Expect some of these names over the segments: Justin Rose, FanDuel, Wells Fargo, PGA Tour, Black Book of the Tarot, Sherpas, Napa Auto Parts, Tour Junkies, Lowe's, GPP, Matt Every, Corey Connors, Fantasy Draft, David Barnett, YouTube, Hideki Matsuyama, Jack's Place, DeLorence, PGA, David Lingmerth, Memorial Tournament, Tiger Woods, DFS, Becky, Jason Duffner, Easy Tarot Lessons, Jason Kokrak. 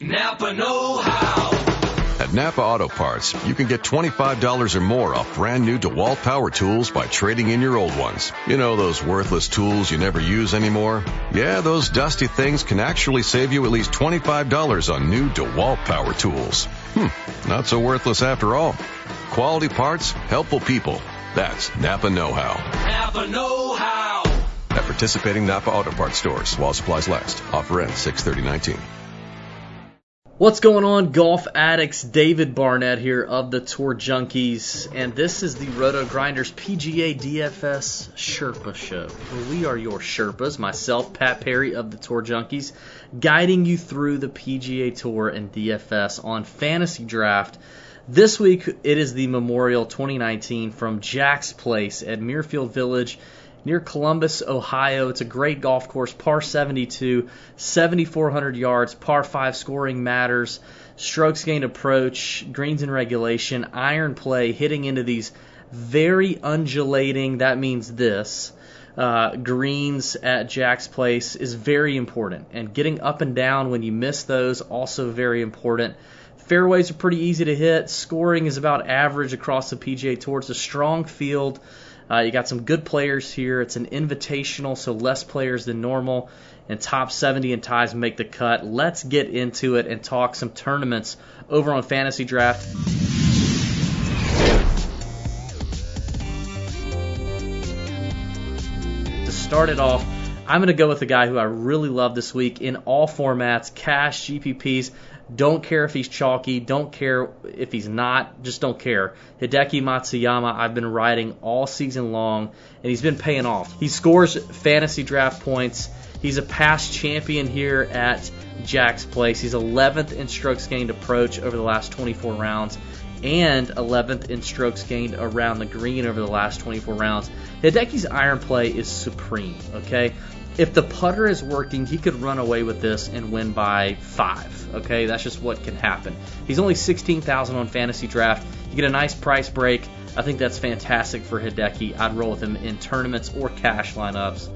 Napa know-how. At Napa Auto Parts, you can get $25 or more off brand new DeWalt power tools by trading in your old ones. You know, those worthless tools you never use anymore? Yeah, those dusty things can actually save you at least $25 on new DeWalt power tools. Not so worthless after all. Quality parts, helpful people. That's Napa know-how. Napa know-how. At participating Napa Auto Parts stores while supplies last. Offer ends 6/30/19. What's going on, golf addicts? David Barnett here of the Tour Junkies, and this is the Roto Grinders PGA DFS Sherpa Show, where we are your Sherpas, myself, Pat Perry of the Tour Junkies, guiding you through the PGA Tour and DFS on Fantasy Draft. This week, it is the Memorial 2019 from Jack's Place at Muirfield Village, near Columbus, Ohio. It's a great golf course, par 72, 7,400 yards, par 5 scoring matters, strokes gained approach, greens in regulation, iron play, hitting into these very undulating, that means this, greens at Jack's Place is very important. And getting up and down when you miss those, also very important. Fairways are pretty easy to hit. Scoring is about average across the PGA Tour. It's a strong field. You got some good players here. It's an invitational, so less players than normal. And top 70 and ties make the cut. Let's get into it and talk some tournaments over on Fantasy Draft. To start it off, I'm going to go with a guy who I really love this week in all formats, cash, GPPs. Don't care if he's chalky. Don't care if he's not. Just don't care. Hideki Matsuyama, I've been riding all season long, and he's been paying off. He scores fantasy draft points. He's a past champion here at Jack's Place. He's 11th in strokes gained approach over the last 24 rounds and 11th in strokes gained around the green over the last 24 rounds. Hideki's iron play is supreme, okay? If the putter is working, he could run away with this and win by 5. Okay, that's just what can happen. He's only $16,000 on Fantasy Draft. You get a nice price break. I think that's fantastic for Hideki. I'd roll with him in tournaments or cash lineups.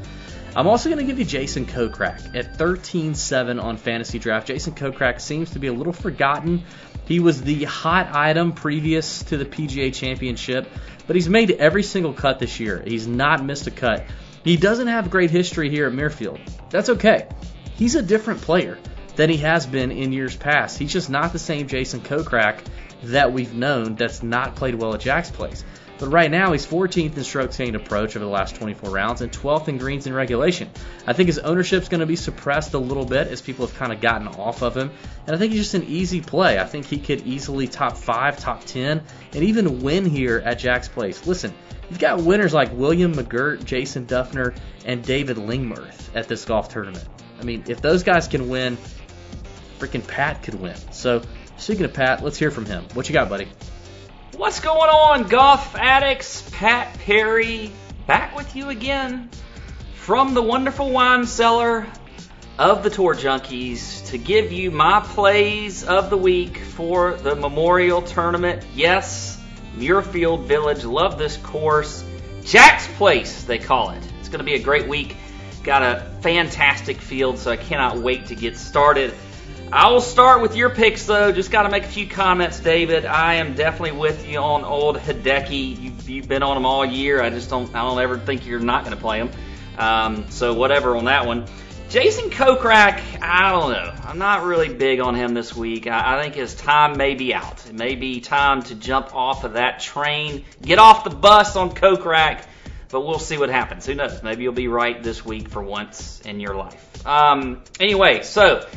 I'm also going to give you Jason Kokrak at $13,700 on Fantasy Draft. Jason Kokrak seems to be a little forgotten. He was the hot item previous to the PGA Championship, but he's made every single cut this year. He's not missed a cut. He doesn't have great history here at Muirfield. That's okay. He's a different player than he has been in years past. He's just not the same Jason Kokrak that we've known that's not played well at Jack's Place. But right now, he's 14th in strokes gained approach over the last 24 rounds and 12th in greens in regulation. I think his ownership's going to be suppressed a little bit as people have kind of gotten off of him. And I think he's just an easy play. I think he could easily top 5, top 10, and even win here at Jack's Place. Listen, you've got winners like William McGirt, Jason Duffner, and David Lingmerth at this golf tournament. I mean, if those guys can win, freaking Pat could win. So, speaking of Pat, let's hear from him. What you got, buddy? What's going on, golf addicts? Pat Perry back with you again from the wonderful wine cellar of the Tour Junkies to give you my plays of the week for the Memorial Tournament. Yes, Muirfield Village, love this course. Jack's Place, they call it. It's going to be a great week. Got a fantastic field, so I cannot wait to get started. I will start with your picks, though. Just got to make a few comments, David. I am definitely with you on old Hideki. You've been on him all year. I don't ever think you're not going to play him. So whatever on that one. Jason Kokrak, I don't know. I'm not really big on him this week. I think his time may be out. It may be time to jump off of that train, get off the bus on Kokrak, but we'll see what happens. Who knows? Maybe you'll be right this week for once in your life. Anyway, so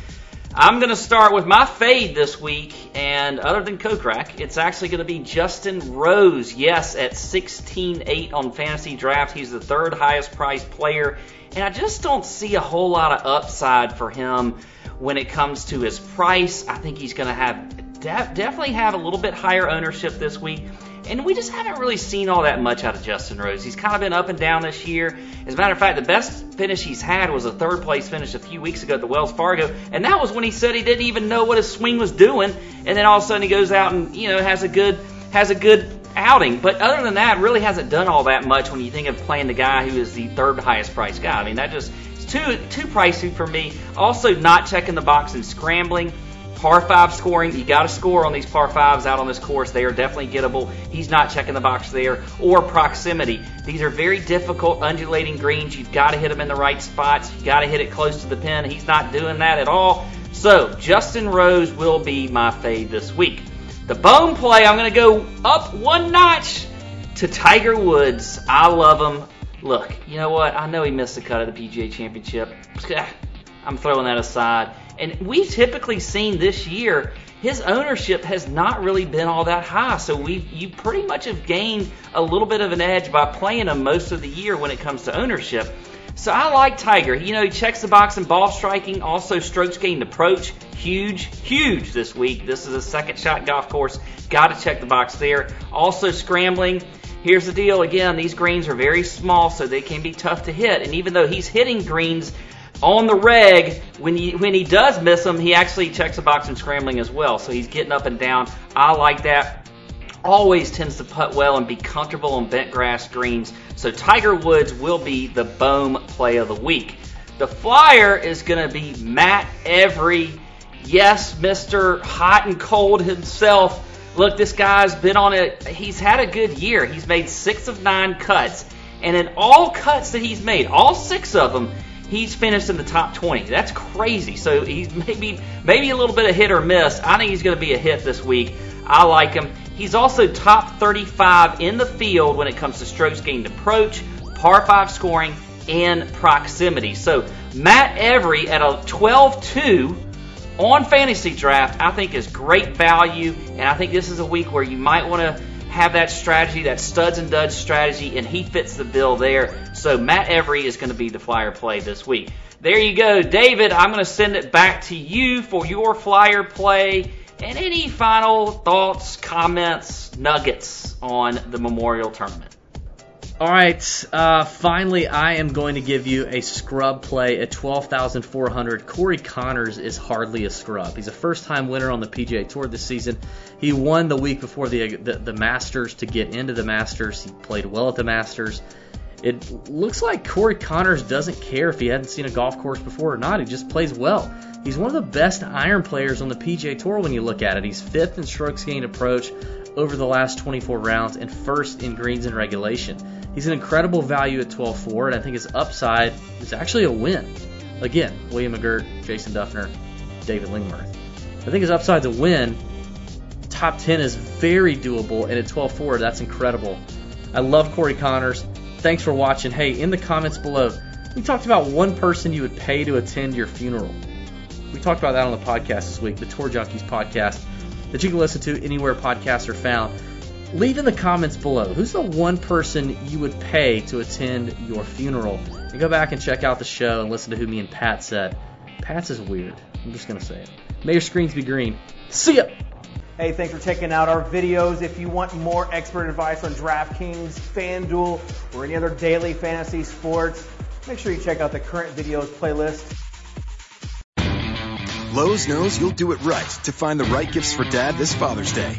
I'm going to start with my fade this week, and other than Kokrak, it's actually going to be Justin Rose. Yes, at $16,800 on Fantasy Draft. He's the third highest priced player, and I just don't see a whole lot of upside for him when it comes to his price. I think he's going to have definitely have a little bit higher ownership this week. And we just haven't really seen all that much out of Justin Rose. He's kind of been up and down this year. As a matter of fact, the best finish he's had was a third-place finish a few weeks ago at the Wells Fargo, and that was when he said he didn't even know what his swing was doing, and then all of a sudden he goes out and, you know, has a good outing. But other than that, really hasn't done all that much when you think of playing the guy who is the third-highest-priced guy. I mean, that just is too pricey for me. Also, not checking the box and scrambling. Par 5 scoring, you got to score on these par 5s out on this course. They are definitely gettable. He's not checking the box there. Or proximity. These are very difficult undulating greens. You've got to hit them in the right spots. You've got to hit it close to the pin. He's not doing that at all. So Justin Rose will be my fade this week. The bone play, I'm going to go up one notch to Tiger Woods. I love him. Look, you know what? I know he missed the cut of the PGA Championship. I'm throwing that aside. And we've typically seen this year his ownership has not really been all that high. So you pretty much have gained a little bit of an edge by playing him most of the year when it comes to ownership. So I like Tiger. You know, he checks the box in ball striking, also strokes gained approach. Huge this week. This is a second shot golf course. Got to check the box there. Also scrambling. Here's the deal. Again, these greens are very small, so they can be tough to hit. And even though he's hitting greens on the reg, when he does miss them, he actually checks the box in scrambling as well. So he's getting up and down. I like that. Always tends to putt well and be comfortable on bent grass greens. So Tiger Woods will be the boom play of the week. The flyer is going to be Matt Every. Yes, Mr. Hot and Cold himself. Look, this guy's been on it. He's had a good year. He's made 6 of 9 cuts. And in all cuts that he's made, all 6 of them, he's finished in the top 20. That's crazy. So he's maybe a little bit of hit or miss. I think he's going to be a hit this week. I like him. He's also top 35 in the field when it comes to strokes gained approach, par 5 scoring, and proximity. So Matt Every at a 12-2 on Fantasy Draft, I think is great value. And I think this is a week where you might want to have that strategy, that studs and duds strategy, and he fits the bill there. So Matt Every is going to be the flyer play this week. There you go. David, I'm going to send it back to you for your flyer play and any final thoughts, comments, nuggets on the Memorial Tournament. All right, finally, I am going to give you a scrub play at 12,400. Corey Connors is hardly a scrub. He's a first-time winner on the PGA Tour this season. He won the week before the Masters to get into the Masters. He played well at the Masters. It looks like Corey Connors doesn't care if he hadn't seen a golf course before or not. He just plays well. He's one of the best iron players on the PGA Tour when you look at it. He's 5th in strokes gained approach over the last 24 rounds and 1st in greens in regulation. He's an incredible value at 12.4, and I think his upside is actually a win. Again, William McGirt, Jason Duffner, David Lingmerth. I think his upside's a win. Top 10 is very doable, and at 12.4, that's incredible. I love Corey Connors. Thanks for watching. Hey, in the comments below, we talked about one person you would pay to attend your funeral. We talked about that on the podcast this week, the Tour Junkies podcast, that you can listen to anywhere podcasts are found. Leave in the comments below, who's the one person you would pay to attend your funeral? And go back and check out the show and listen to who me and Pat said. Pat's is weird. I'm just going to say it. May your screens be green. See ya! Hey, thanks for checking out our videos. If you want more expert advice on DraftKings, FanDuel, or any other daily fantasy sports, make sure you check out the current videos playlist. Lowe's knows you'll do it right to find the right gifts for Dad this Father's Day.